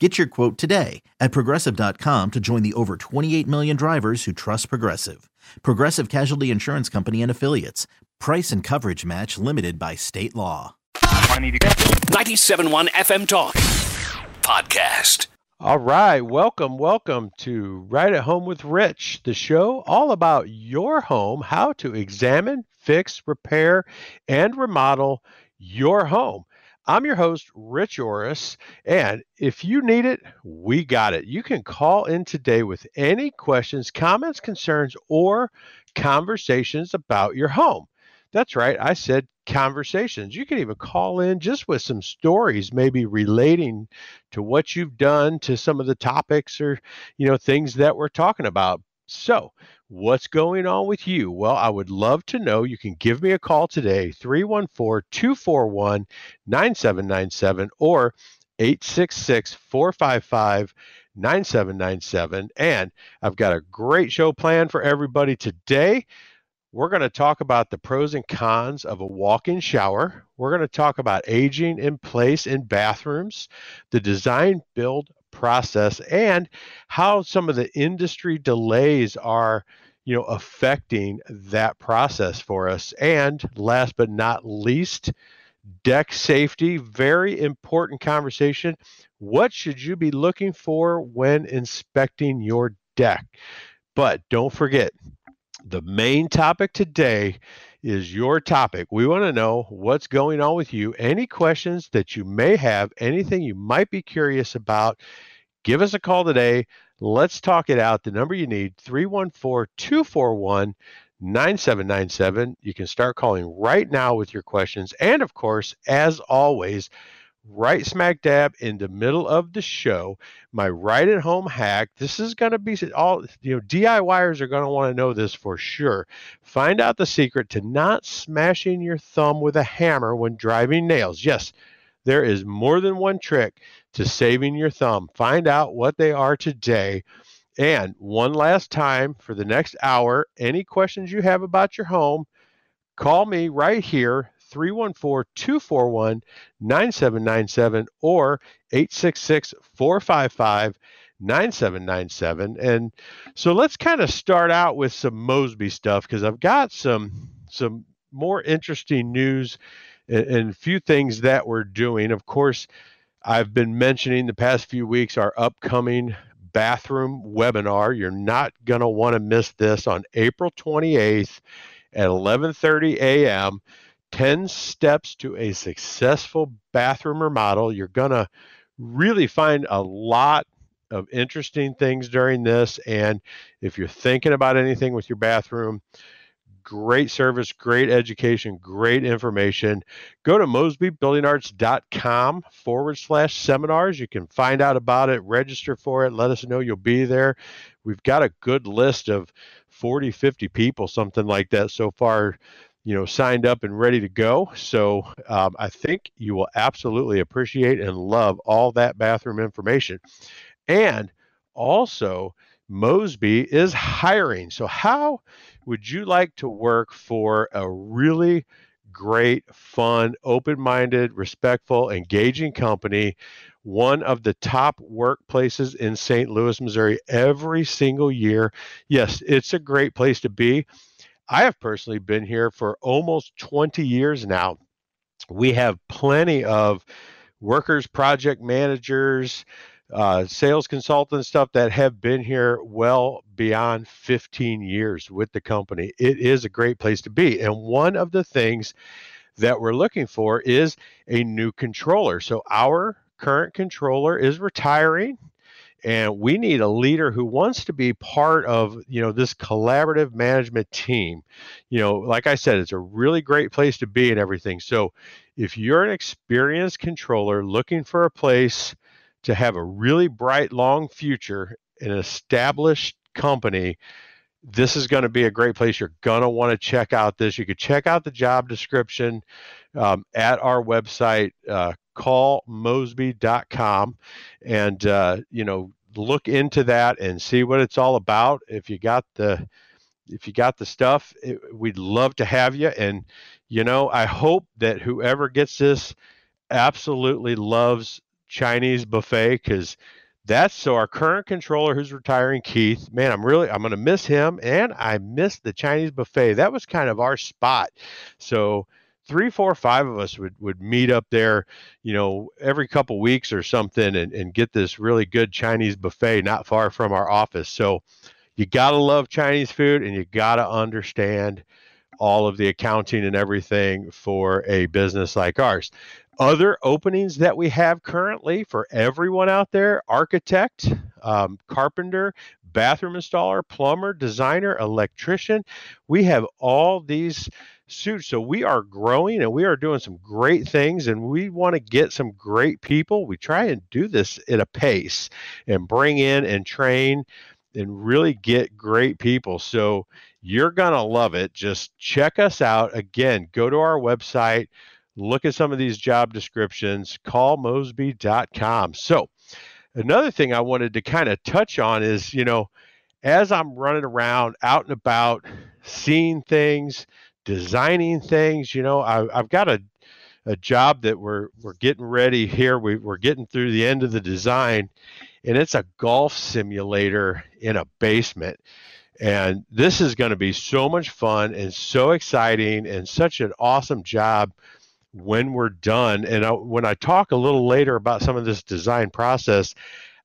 Get your quote today at Progressive.com to join the over 28 million drivers who trust Progressive. Progressive Casualty Insurance Company and Affiliates. Price and coverage match limited by state law. 97.1 FM Talk Podcast. All right. Welcome to Right at Home with Rich, the show all about your home, how to examine, fix, repair, and remodel your home. I'm your host, Rich Orris, and if you need it, we got it. You can call in today with any questions, comments, concerns, or conversations about your home. That's right, I said conversations. You can even call in just with some stories, maybe relating to what you've done, to some of the topics or, things that we're talking about. So, what's going on with you? Well, I would love to know. You can give me a call today, 314-241-9797 or 866-455-9797. And I've got a great show planned for everybody today. We're going to talk about the pros and cons of a walk-in shower. We're going to talk about aging in place in bathrooms, the design build process, and how some of the industry delays are, affecting that process for us. And last but not least, deck safety, very important conversation. What should you be looking for when inspecting your deck? But don't forget, the main topic today is your topic. We want to know what's going on with you, any questions that you may have, anything you might be curious about. Give us a call today. Let's talk it out. The number you need, 314-241-9797. You can start calling right now with your questions. And of course, as always, right smack dab in the middle of the show, my right at home hack. This is going to be all, DIYers are going to want to know this for sure. Find out the secret to not smashing your thumb with a hammer when driving nails. Yes, there is more than one trick to saving your thumb. Find out what they are today. And one last time for the next hour, any questions you have about your home, call me right here. 314-241-9797 or 866-455-9797. And so let's kind of start out with some Mosby stuff, because I've got some more interesting news and a few things that we're doing. Of course, I've been mentioning the past few weeks our upcoming bathroom webinar. You're not going to want to miss this on April 28th at 11:30 a.m., 10 steps to a successful bathroom remodel. You're going to really find a lot of interesting things during this. And if you're thinking about anything with your bathroom, great service, great education, great information. Go to MosbyBuildingArts.com/seminars. You can find out about it, register for it, let us know you'll be there. We've got a good list of 40, 50 people, something like that so far, signed up and ready to go. So I think you will absolutely appreciate and love all that bathroom information. And also, Mosby is hiring. So how would you like to work for a really great, fun, open-minded, respectful, engaging company, one of the top workplaces in St. Louis, Missouri, every single year? Yes, it's a great place to be. I have personally been here for almost 20 years now. We have plenty of workers, project managers, sales consultant stuff that have been here well beyond 15 years with the company. It is a great place to be. And one of the things that we're looking for is a new controller. So our current controller is retiring, and we need a leader who wants to be part of, you know, this collaborative management team. You know, like I said, it's a really great place to be and everything. So if you're an experienced controller looking for a place to have a really bright, long future in an established company, this is going to be a great place. You're going to want to check out this. You could check out the job description at our website, callmosby.com, and, you know, look into that and see what it's all about. If you got the stuff, we'd love to have you. And, you know, I hope that whoever gets this absolutely loves Chinese buffet, because that's so our current controller who's retiring, Keith, man, I'm going to miss him. And I miss the Chinese buffet. That was kind of our spot. So 3, 4, 5 of us would meet up there, you know, every couple weeks or something, and get this really good Chinese buffet not far from our office. So you got to love Chinese food, and you got to understand all of the accounting and everything for a business like ours. Other openings that we have currently for everyone out there: architect, carpenter, bathroom installer, plumber, designer, electrician. We have all these suits. So we are growing, and we are doing some great things, and we want to get some great people. We try and do this at a pace and bring in and train and really get great people. So you're going to love it. Just check us out. Again, go to our website, look at some of these job descriptions, callmosby.com. So another thing I wanted to kind of touch on is, you know, as I'm running around out and about, seeing things, designing things, you know, I've got a job that we're getting ready here. We're getting through the end of the design, and it's a golf simulator in a basement. And this is going to be so much fun and so exciting and such an awesome job when we're done. And when I talk a little later about some of this design process,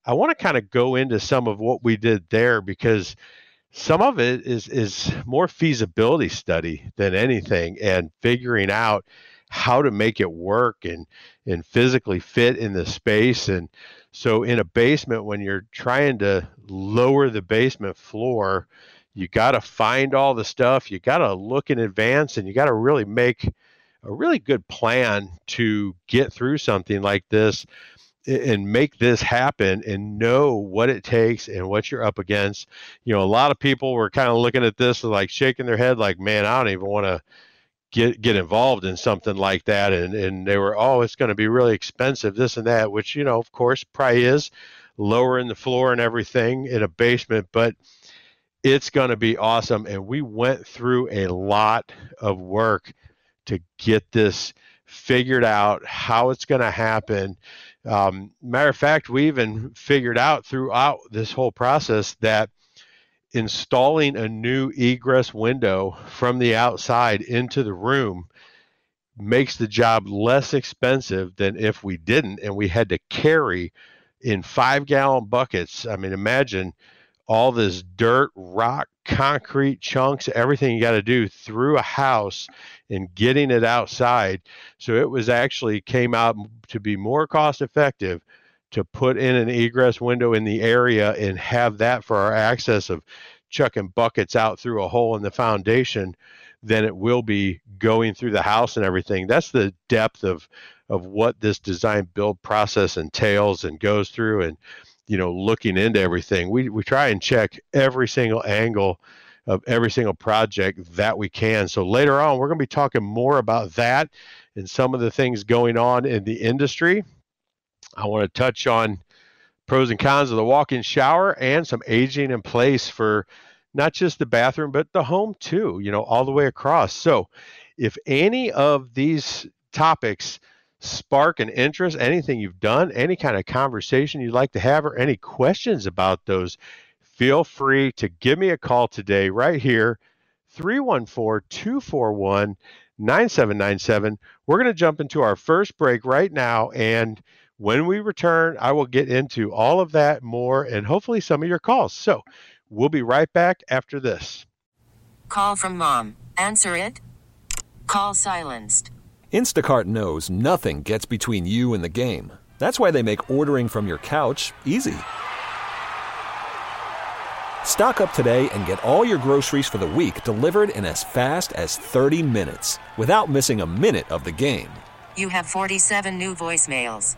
I want to kind of go into some of what we did there, because some of it is more feasibility study than anything, and figuring out how to make it work and physically fit in the space. And so in a basement, when you're trying to lower the basement floor, you got to find all the stuff, you got to look in advance, and you got to really make a really good plan to get through something like this and make this happen, and know what it takes and what you're up against. You know, a lot of people were kind of looking at this and like shaking their head like, man, I don't even want to get involved in something like that. And they were, oh, it's going to be really expensive, this and that, which, you know, of course, probably is, lowering the floor and everything in a basement, but it's going to be awesome. And we went through a lot of work to get this figured out, how it's going to happen. Matter of fact, we even figured out throughout this whole process that installing a new egress window from the outside into the room makes the job less expensive than if we didn't, and we had to carry in 5-gallon buckets. I mean, imagine all this dirt, rock, concrete chunks, everything you got to do through a house and getting it outside. So it was actually came out to be more cost effective to put in an egress window in the area and have that for our access of chucking buckets out through a hole in the foundation than it will be going through the house and everything. That's the depth of what this design build process entails and goes through, and, you know, looking into everything. We try and check every single angle of every single project that we can. So later on, we're going to be talking more about that and some of the things going on in the industry. I want to touch on pros and cons of the walk-in shower and some aging in place for not just the bathroom, but the home too, you know, all the way across. So if any of these topics spark an interest, anything you've done, any kind of conversation you'd like to have, or any questions about those, feel free to give me a call today right here, 314-241-9797. We're going to jump into our first break right now, and When we return, I will get into all of that more and hopefully some of your calls. So we'll be right back after this. Call from mom. Answer it. Call silenced. Instacart knows nothing gets between you and the game. That's why they make ordering from your couch easy. Stock up today and get all your groceries for the week delivered in as fast as 30 minutes without missing a minute of the game. You have 47 new voicemails.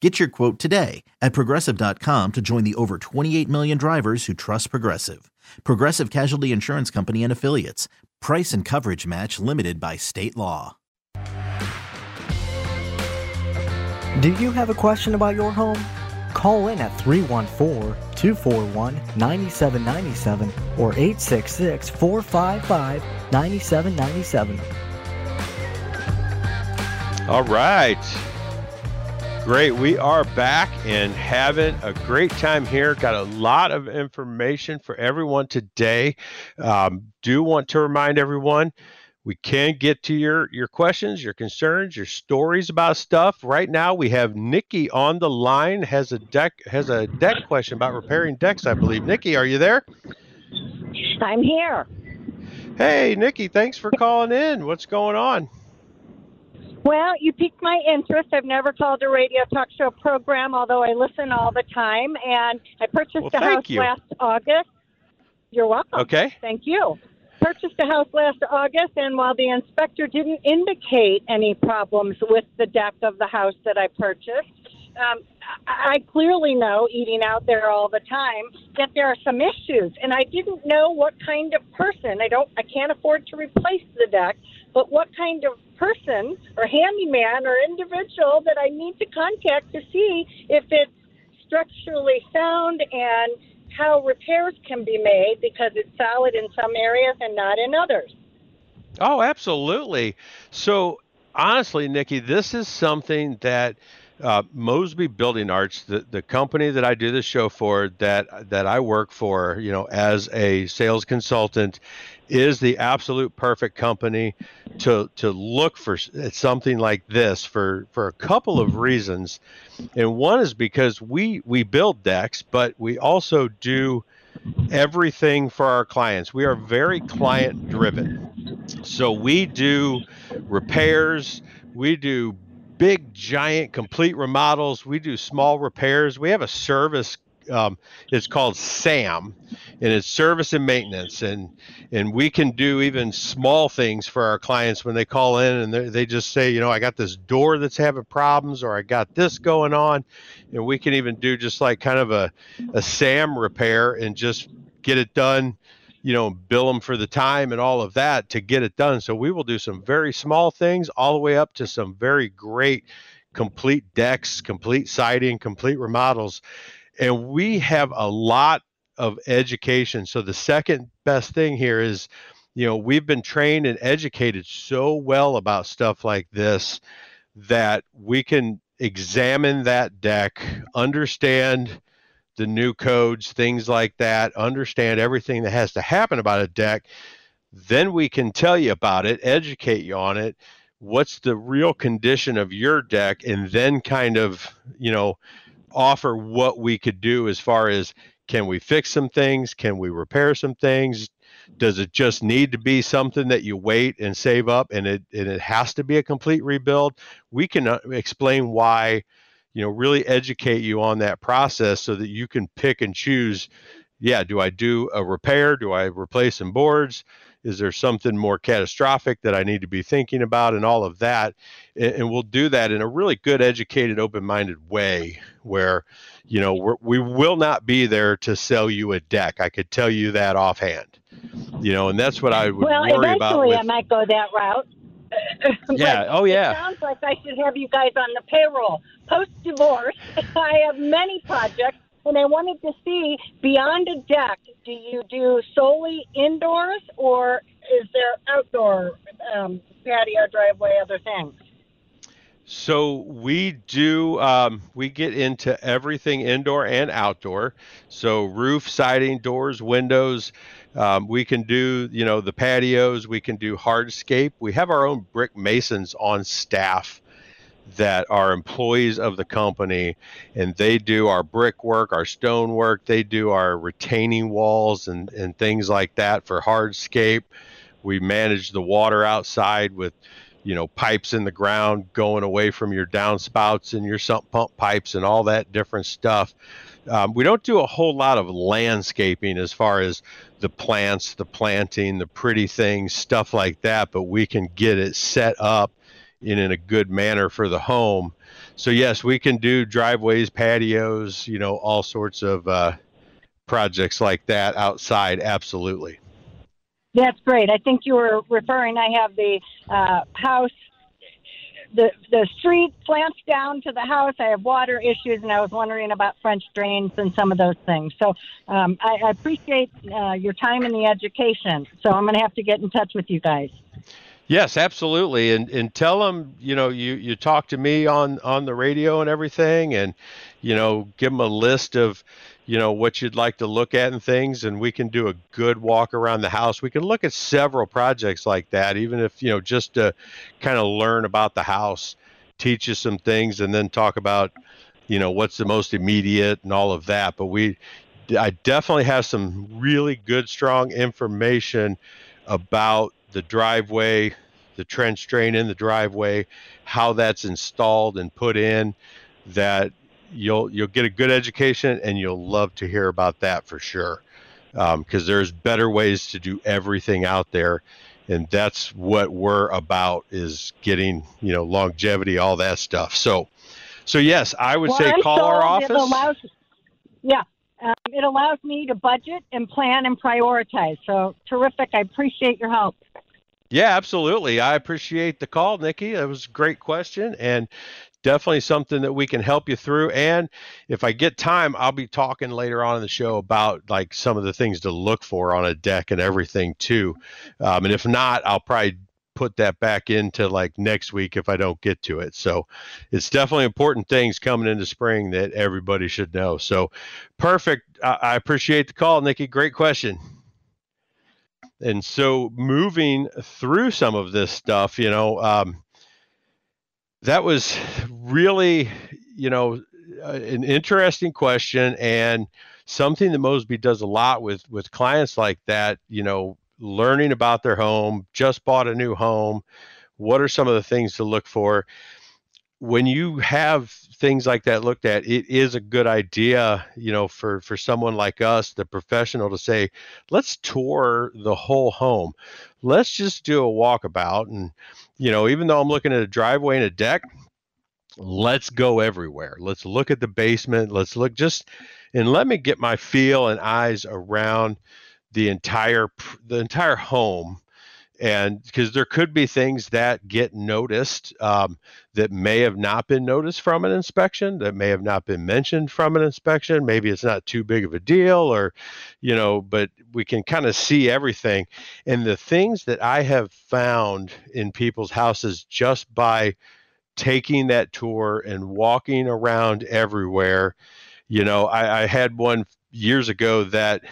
Get your quote today at Progressive.com to join the over 28 million drivers who trust Progressive. Progressive Casualty Insurance Company and Affiliates. Price and coverage match limited by state law. Do you have a question about your home? Call in at 314-241-9797 or 866-455-9797. All right. Great. We are back and having a great time here. Got a lot of information for everyone today. Do want to remind everyone, we can get to your questions, your concerns, your stories about stuff. Right now, we have Nikki on the line, has a deck question about repairing decks, I believe. Nikki, are you there? I'm here. Hey, Nikki, thanks for calling in. What's going on? Well, you piqued my interest. I've never called a radio talk show program, although I listen all the time. And I purchased a house last August. You're welcome. Okay. Thank you. Purchased a house last August, and while the inspector didn't indicate any problems with the deck of the house that I purchased, I clearly know, eating out there all the time, that there are some issues. And I didn't know what kind of person. I can't afford to replace the deck, but what kind of person or handyman or individual that I need to contact to see if it's structurally sound and how repairs can be made, because it's solid in some areas and not in others. Oh, absolutely. So honestly, Nikki, this is something that Mosby Building Arts, the company that I do this show for, that I work for, you know, as a sales consultant, is the absolute perfect company to look for something like this for a couple of reasons. And one is because we build decks, but we also do everything for our clients. We are very client driven. So we do repairs, we do big, giant, complete remodels, we do small repairs. We have a service, it's called SAM, and it's service and maintenance, and we can do even small things for our clients when they call in and they just say, you know, I got this door that's having problems, or I got this going on, and we can even do just like kind of a SAM repair and just get it done, you know, bill them for the time and all of that to get it done. So we will do some very small things all the way up to some very great complete decks, complete siding, complete remodels. And we have a lot of education. So the second best thing here is, you know, we've been trained and educated so well about stuff like this that we can examine that deck, understand the new codes, things like that, understand everything that has to happen about a deck. Then we can tell you about it, educate you on it, what's the real condition of your deck, and then kind of, you know, offer what we could do as far as, can we fix some things? Can we repair some things? Does it just need to be something that you wait and save up and it has to be a complete rebuild? We can explain why, you know, really educate you on that process so that you can pick and choose. Yeah, do I do a repair? Do I replace some boards? Is there something more catastrophic that I need to be thinking about, and all of that? And we'll do that in a really good, educated, open-minded way where, you know, we will not be there to sell you a deck. I could tell you that offhand, you know, and that's what I would worry about. Well, eventually I might go that route. Yeah. Oh, yeah. It sounds like I should have you guys on the payroll. Post-divorce, I have many projects, and I wanted to see, beyond a deck, do you do solely indoors, or is there outdoor patio, driveway, other things? So we do, we get into everything indoor and outdoor. So roof, siding, doors, windows, we can do, you know, the patios, we can do hardscape. We have our own brick masons on staff that are employees of the company, and they do our brick work, our stone work, they do our retaining walls and things like that for hardscape. We manage the water outside with, you know, pipes in the ground going away from your downspouts and your sump pump pipes and all that different stuff. We don't do a whole lot of landscaping as far as the plants, the planting, the pretty things, stuff like that, but we can get it set up in a good manner for the home. So yes, we can do driveways, patios, you know, all sorts of projects like that outside. Absolutely. That's great. I think you were referring, I have the house, the street slants down to the house. I have water issues, and I was wondering about French drains and some of those things. So I appreciate your time and the education. So I'm going to have to get in touch with you guys. Yes, absolutely. And tell them, you know, you talk to me on the radio and everything, and, you know, give them a list of, you know, what you'd like to look at and things, and we can do a good walk around the house. We can look at several projects like that, even if, you know, just to kind of learn about the house, teach you some things, and then talk about, you know, what's the most immediate and all of that. But I definitely have some really good, strong information about the driveway, the trench drain in the driveway, how that's installed and put in, that you'll get a good education, and you'll love to hear about that for sure, because there's better ways to do everything out there, and that's what we're about, is getting, you know, longevity, all that stuff. So yes, I would say call our office. It allows me to budget and plan and prioritize. So terrific. I appreciate your help. Yeah, absolutely. I appreciate the call, Nikki. That was a great question, and definitely something that we can help you through. And if I get time, I'll be talking later on in the show about like some of the things to look for on a deck and everything too. And if not, I'll probably put that back into like next week if I don't get to it. So it's definitely important things coming into spring that everybody should know. So perfect. I appreciate the call, Nikki. Great question. And so moving through some of this stuff, you know, that was really, you know, an interesting question, and something that Mosby does a lot with clients like that, you know, learning about their home, just bought a new home. What are some of the things to look for? When you have things like that looked at, it is a good idea, you know, for someone like us, the professional, to say, let's tour the whole home. Let's just do a walkabout. And, you know, even though I'm looking at a driveway and a deck, let's go everywhere. Let's look at the basement. Let's look and let me get my feel and eyes around the entire home. And because there could be things that get noticed that may have not been noticed from an inspection, that may have not been mentioned from an inspection. Maybe it's not too big of a deal, or, you know, but we can kind of see everything. And the things that I have found in people's houses just by taking that tour and walking around everywhere, you know, I had one years ago that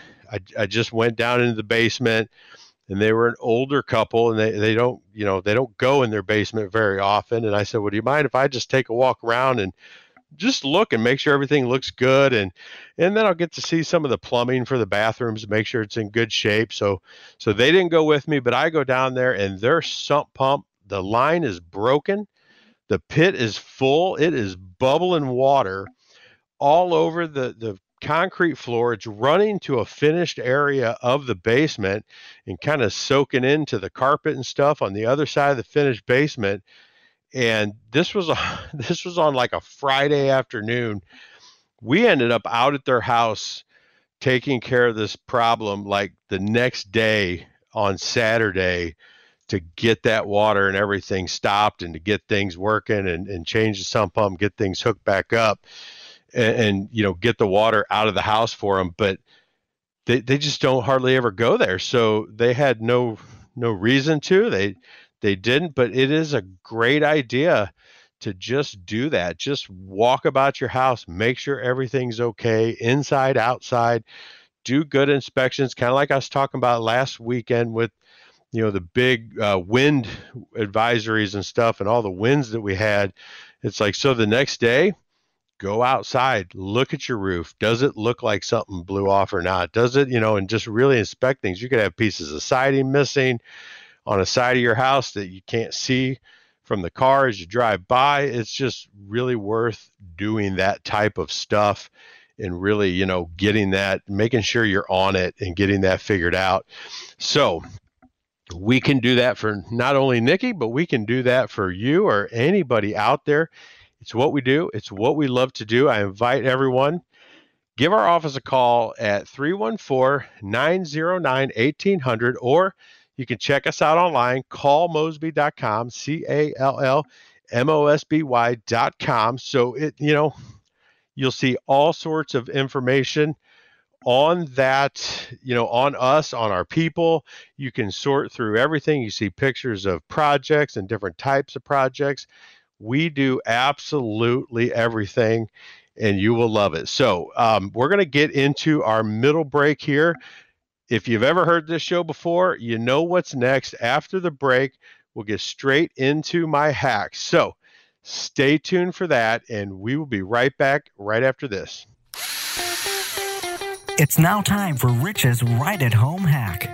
I just went down into the basement. And they were an older couple, and they don't, you know, they don't go in their basement very often. And I said, well, do you mind if I just take a walk around and just look and make sure everything looks good? And then I'll get to see some of the plumbing for the bathrooms, make sure it's in good shape. So they didn't go with me, but I go down there, and their sump pump, the line is broken. The pit is full. It is bubbling water all over the concrete floor. It's running to a finished area of the basement and kind of soaking into the carpet and stuff on the other side of the finished basement. And this was on like a Friday afternoon. We ended up out at their house taking care of this problem like the next day on Saturday to get that water and everything stopped and to get things working and change the sump pump, get things hooked back up and you know, get the water out of the house for them. But they just don't hardly ever go there. So they had no reason to, they didn't, but it is a great idea to just do that. Just walk about your house, make sure everything's okay inside, outside, do good inspections. Kind of like I was talking about last weekend with, you know, the big wind advisories and stuff and all the winds that we had. It's like, so the next day, go outside, look at your roof. Does it look like something blew off or not? Does it, you know, and just really inspect things. You could have pieces of siding missing on a side of your house that you can't see from the car as you drive by. It's just really worth doing that type of stuff and really, you know, getting that, making sure you're on it and getting that figured out. So we can do that for not only Nikki, but we can do that for you or anybody out there. It's what we do. It's what we love to do. I invite everyone, give our office a call at 314-909-1800, or you can check us out online, callmosby.com, callmosby.com. So it, you know, you'll see all sorts of information on that, you know, on us, on our people. You can sort through everything. You see pictures of projects and different types of projects. We do absolutely everything and you will love it. So we're going to get into our middle break here. If you've ever heard this show before, you know what's next. After the break, we'll get straight into my hacks. So stay tuned for that, and we will be right back right after this. It's now time for Rich's Right at Home Hack.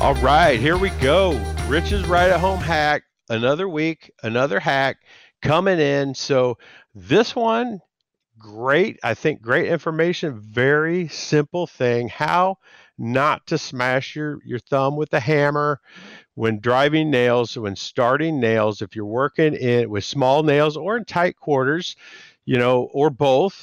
All right, here we go. Rich's Right at Home Hack. Another week, another hack coming in. So this one, great. I think great information, very simple thing. How not to smash your thumb with a hammer when driving nails, when starting nails. If you're working in with small nails or in tight quarters, you know, or both,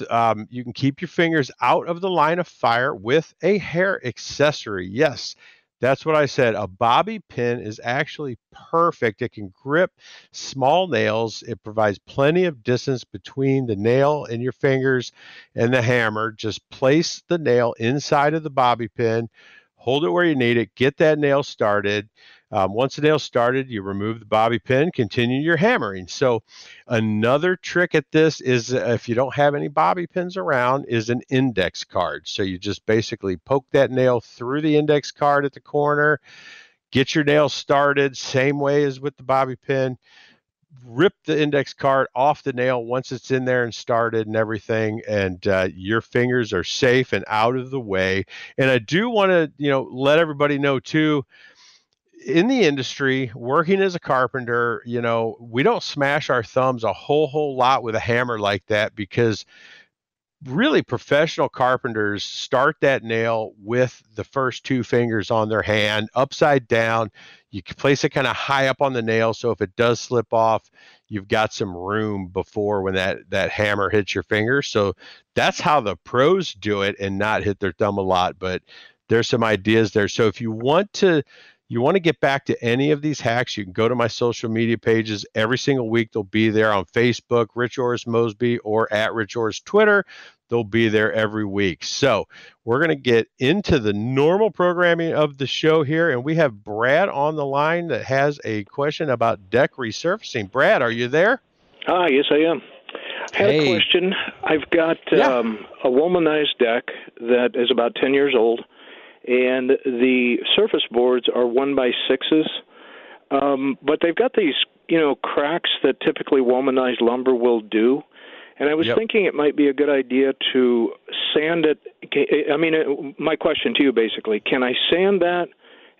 you can keep your fingers out of the line of fire with a hair accessory. Yes, that's what I said. A bobby pin is actually perfect. It can grip small nails. It provides plenty of distance between the nail and your fingers and the hammer. Just place the nail inside of the bobby pin, hold it where you need it, get that nail started. Once the nail's started, you remove the bobby pin, continue your hammering. So another trick at this is, if you don't have any bobby pins around, is an index card. So you just basically poke that nail through the index card at the corner, get your nail started, same way as with the bobby pin, rip the index card off the nail once it's in there and started and everything, and your fingers are safe and out of the way. And I do want to, you know, let everybody know too, in the industry, working as a carpenter, you know, we don't smash our thumbs a whole lot with a hammer like that, because really professional carpenters start that nail with the first two fingers on their hand upside down. You can place it kind of high up on the nail, so if it does slip off, you've got some room before when that hammer hits your finger. So that's how the pros do it and not hit their thumb a lot, but there's some ideas there. So if you want to get back to any of these hacks, you can go to my social media pages every single week. They'll be there on Facebook, Rich Orris Mosby, or at Rich Orris Twitter. They'll be there every week. So we're going to get into the normal programming of the show here. And we have Brad on the line that has a question about deck resurfacing. Brad, are you there? Hi, yes, I am. I had a question. I've got a womanized deck that is about 10 years old. And the surface boards are 1x6s, but they've got these, you know, cracks that typically womanized lumber will do. And I was thinking it might be a good idea to sand it. I mean, my question to you basically: can I sand that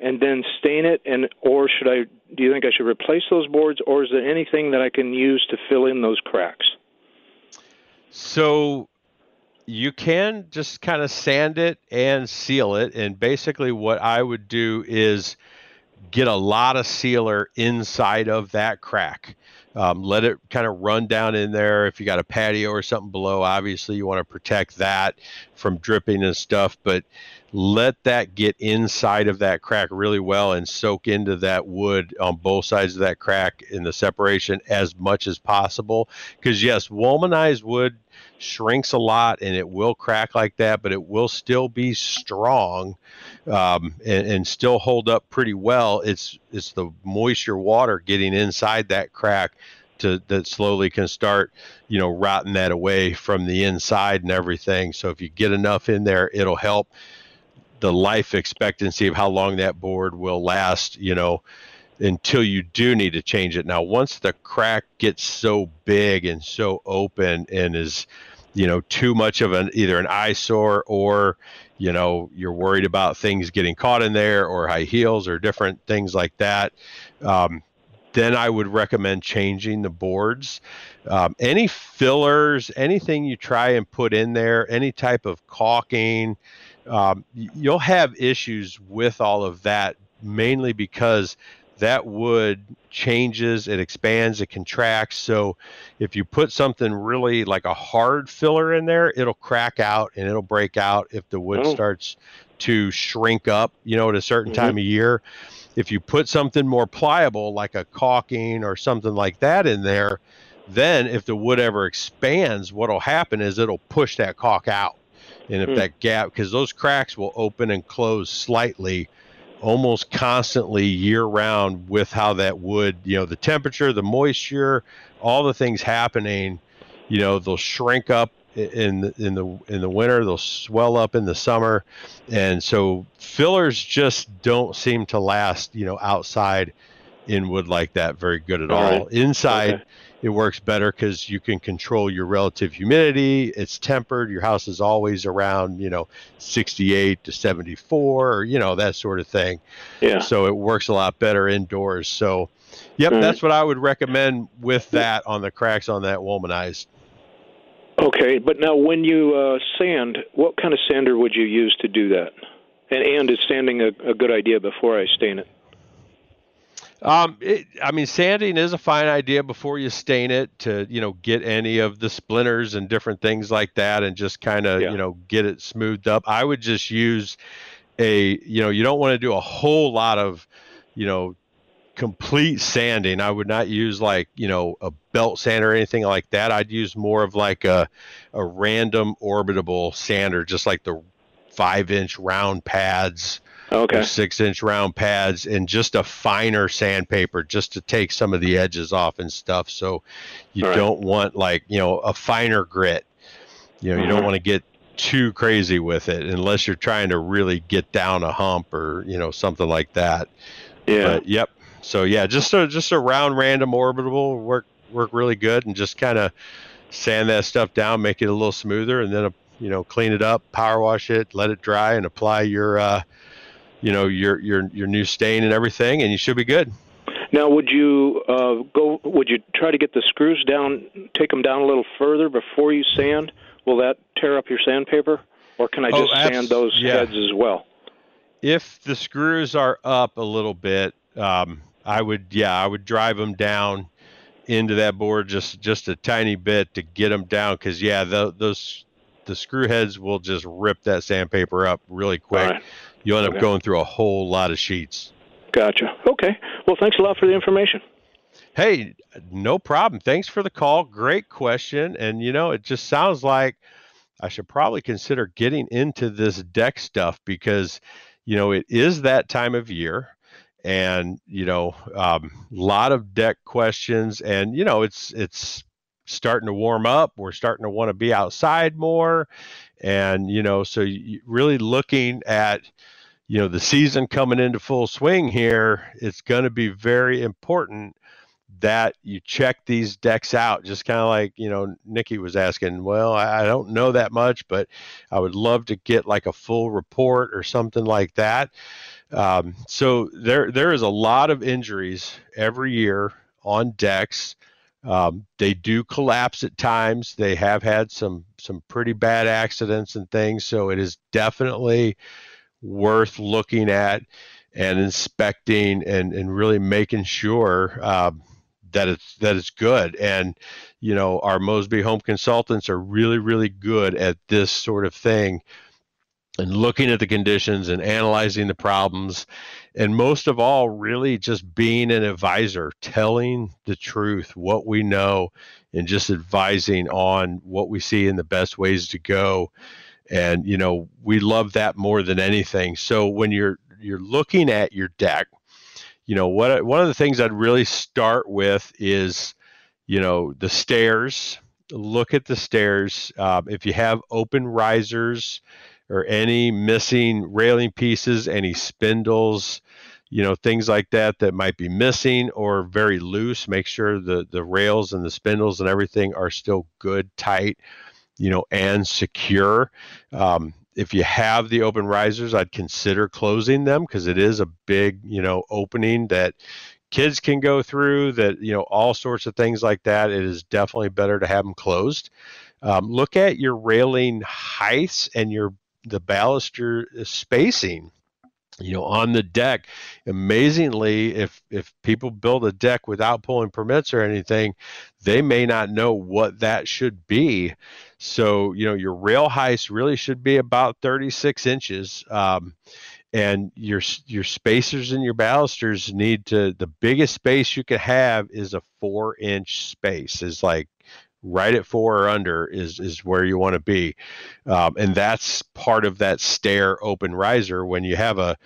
and then stain it, or should I? Do you think I should replace those boards, or is there anything that I can use to fill in those cracks? So you can just kind of sand it and seal it. And basically what I would do is get a lot of sealer inside of that crack. Let it kind of run down in there. If you got a patio or something below, obviously you want to protect that from dripping and stuff, but let that get inside of that crack really well and soak into that wood on both sides of that crack in the separation as much as possible. Because yes, Wolmanized wood shrinks a lot and it will crack like that, but it will still be strong and still hold up pretty well. It's the moisture water getting inside that crack that slowly can start, you know, rotting that away from the inside and everything. So if you get enough in there, it'll help the life expectancy of how long that board will last, you know, until you do need to change it. Now, once the crack gets so big and so open and is, you know, too much of either an eyesore or, you know, you're worried about things getting caught in there or high heels or different things like that, then I would recommend changing the boards. Any fillers, anything you try and put in there, any type of caulking, you'll have issues with all of that, mainly because that wood changes, it expands, it contracts. So if you put something really like a hard filler in there, it'll crack out and it'll break out if the wood starts to shrink up, you know, at a certain time of year. If you put something more pliable, like a caulking or something like that in there, then if the wood ever expands, what'll happen is it'll push that caulk out. And if that gap, because those cracks will open and close slightly almost constantly year round with how that wood, you know, the temperature, the moisture, all the things happening, you know, they'll shrink up in the winter, they'll swell up in the summer. And so fillers just don't seem to last, you know, outside in wood like that very good at all. Inside, it works better because you can control your relative humidity. It's tempered. Your house is always around, you know, 68 to 74, or, you know, that sort of thing. Yeah. So it works a lot better indoors. So, yep, that's what I would recommend with that on the cracks on that Wolmanized. Okay, but now when you sand, what kind of sander would you use to do that? And is sanding a good idea before I stain it? I mean, sanding is a fine idea before you stain it to, you know, get any of the splinters and different things like that and just kind of, you know, get it smoothed up. I would just use you know, you don't want to do a whole lot of, you know, complete sanding. I would not use like, you know, a belt sander or anything like that. I'd use more of like a random orbitable sander, just like the 5-inch round pads. Okay. 6-inch round pads and just a finer sandpaper just to take some of the edges off and stuff. So you don't want like, you know, a finer grit, you know, you don't want to get too crazy with it unless you're trying to really get down a hump or, you know, something like that. Yeah. But, so yeah, just a round random orbitable work really good and just kind of sand that stuff down, make it a little smoother and then, you know, clean it up, power wash it, let it dry and apply your, you know, your new stain and everything, and you should be good. Now, would you try to get the screws down, take them down a little further before you sand? Will that tear up your sandpaper? Or can I just sand those heads as well? If the screws are up a little bit, I would drive them down into that board just a tiny bit to get them down. Cause the screw heads will just rip that sandpaper up really quick. Right. You'll end up going through a whole lot of sheets. Gotcha. Okay. Well, thanks a lot for the information. Hey, no problem. Thanks for the call. Great question. And, you know, it just sounds like I should probably consider getting into this deck stuff because, you know, it is that time of year. And, you know, lot of deck questions. And, you know, it's starting to warm up. We're starting to want to be outside more. And, you know, so really looking at, you know, the season coming into full swing here, it's going to be very important that you check these decks out. Just kind of like, you know, Nikki was asking, well, I don't know that much, but I would love to get like a full report or something like that. So there is a lot of injuries every year on decks. They do collapse at times. They have had some pretty bad accidents and things. So it is definitely worth looking at and inspecting and really making sure that it's good. And, you know, our Mosby Home Consultants are really, really good at this sort of thing and looking at the conditions and analyzing the problems. And most of all, really just being an advisor, telling the truth, what we know, and just advising on what we see and the best ways to go. And, you know, we love that more than anything. So when you're looking at your deck, you know, one of the things I'd really start with is, you know, the stairs. Look at the stairs. If you have open risers or any missing railing pieces, any spindles, you know, things like that might be missing or very loose, make sure the rails and the spindles and everything are still good, tight, you know, and secure. If you have the open risers, I'd consider closing them, because it is a big, you know, opening that kids can go through, that, you know, all sorts of things like that. It is definitely better to have them closed. Look at your railing heights and the baluster spacing, you know, on the deck. Amazingly, if people build a deck without pulling permits or anything, they may not know what that should be. So, you know, your rail heights really should be about 36 inches. And your spacers and your balusters the biggest space you could have is a 4-inch space, is like right at 4 or under is where you want to be. And that's part of that stair open riser. When you have a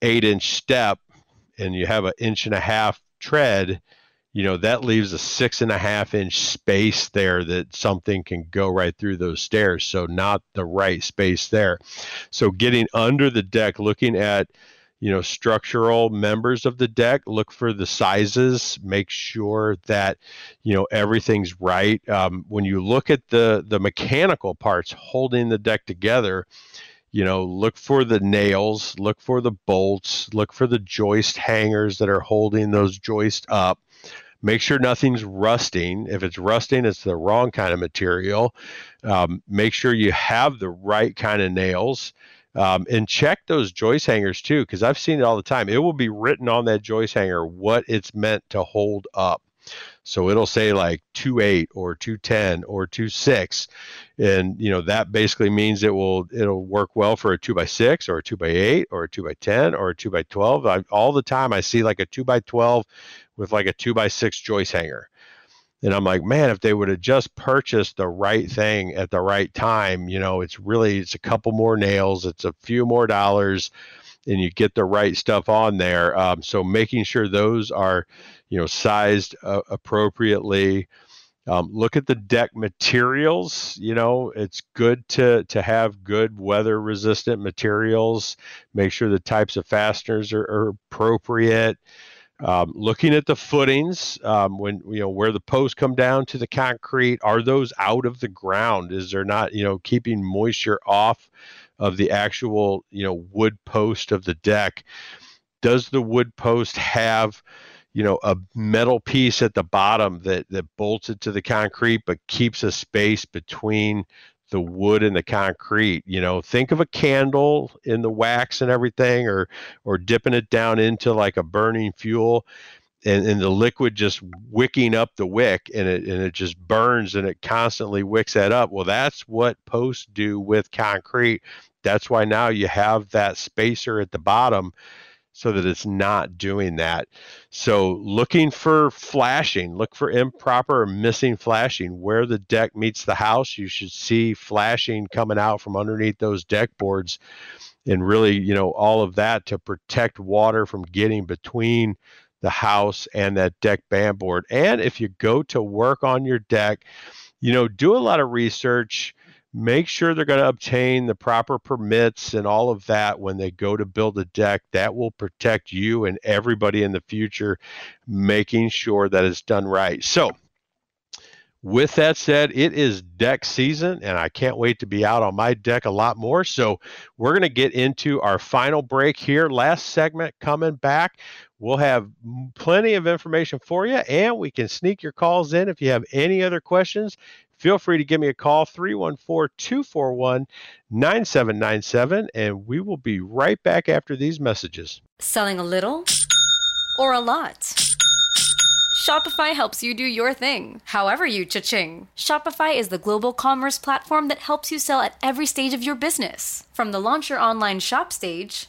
8-inch step and you have an 1.5-inch tread, you know, that leaves a 6.5-inch space there that something can go right through those stairs. So not the right space there. So getting under the deck, looking at, you know, structural members of the deck, look for the sizes, make sure that, you know, everything's right. When you look at the mechanical parts holding the deck together, you know, look for the nails, look for the bolts, look for the joist hangers that are holding those joists up. Make sure nothing's rusting. If it's rusting, it's the wrong kind of material. Make sure you have the right kind of nails. And check those joist hangers too, because I've seen it all the time. It will be written on that joist hanger what it's meant to hold up. So it'll say like 2.8 or 2.10 or 2.6. And, you know, that basically means it'll work well for a 2x6 or a 2x8 or a 2x10 or a 2x12. All the time I see like a 2x12 with like a 2x6 joist hanger. And I'm like, man, if they would have just purchased the right thing at the right time, you know, it's a couple more nails, it's a few more dollars, and you get the right stuff on there. So making sure those are, you know, sized appropriately. Look at the deck materials. You know, it's good to have good weather resistant materials. Make sure the types of fasteners are appropriate. Looking at the footings, when, you know, where the posts come down to the concrete, are those out of the ground? Is there not, you know, keeping moisture off of the actual, you know, wood post of the deck? Does the wood post have, you know, a metal piece at the bottom that bolts it to the concrete but keeps a space between the wood and the concrete? You know, think of a candle in the wax and everything, or dipping it down into like a burning fuel and the liquid just wicking up the wick, and it just burns and it constantly wicks that up. Well, that's what posts do with concrete. That's why now you have that spacer at the bottom, so that it's not doing that. So looking for flashing, look for improper or missing flashing. Where the deck meets the house, you should see flashing coming out from underneath those deck boards, and really, you know, all of that to protect water from getting between the house and that deck band board. And if you go to work on your deck, you know, do a lot of research. Make sure they're going to obtain the proper permits and all of that when they go to build a deck. That will protect you and everybody in the future, making sure that it's done right. So with that said, it is deck season, and I can't wait to be out on my deck a lot more. So we're going to get into our final break here. Last segment coming back. We'll have plenty of information for you, and we can sneak your calls in if you have any other questions. Feel free to give me a call, 314-241-9797, and we will be right back after these messages. Selling a little or a lot? Shopify helps you do your thing, however you cha-ching. Shopify is the global commerce platform that helps you sell at every stage of your business. From the launch your online shop stage,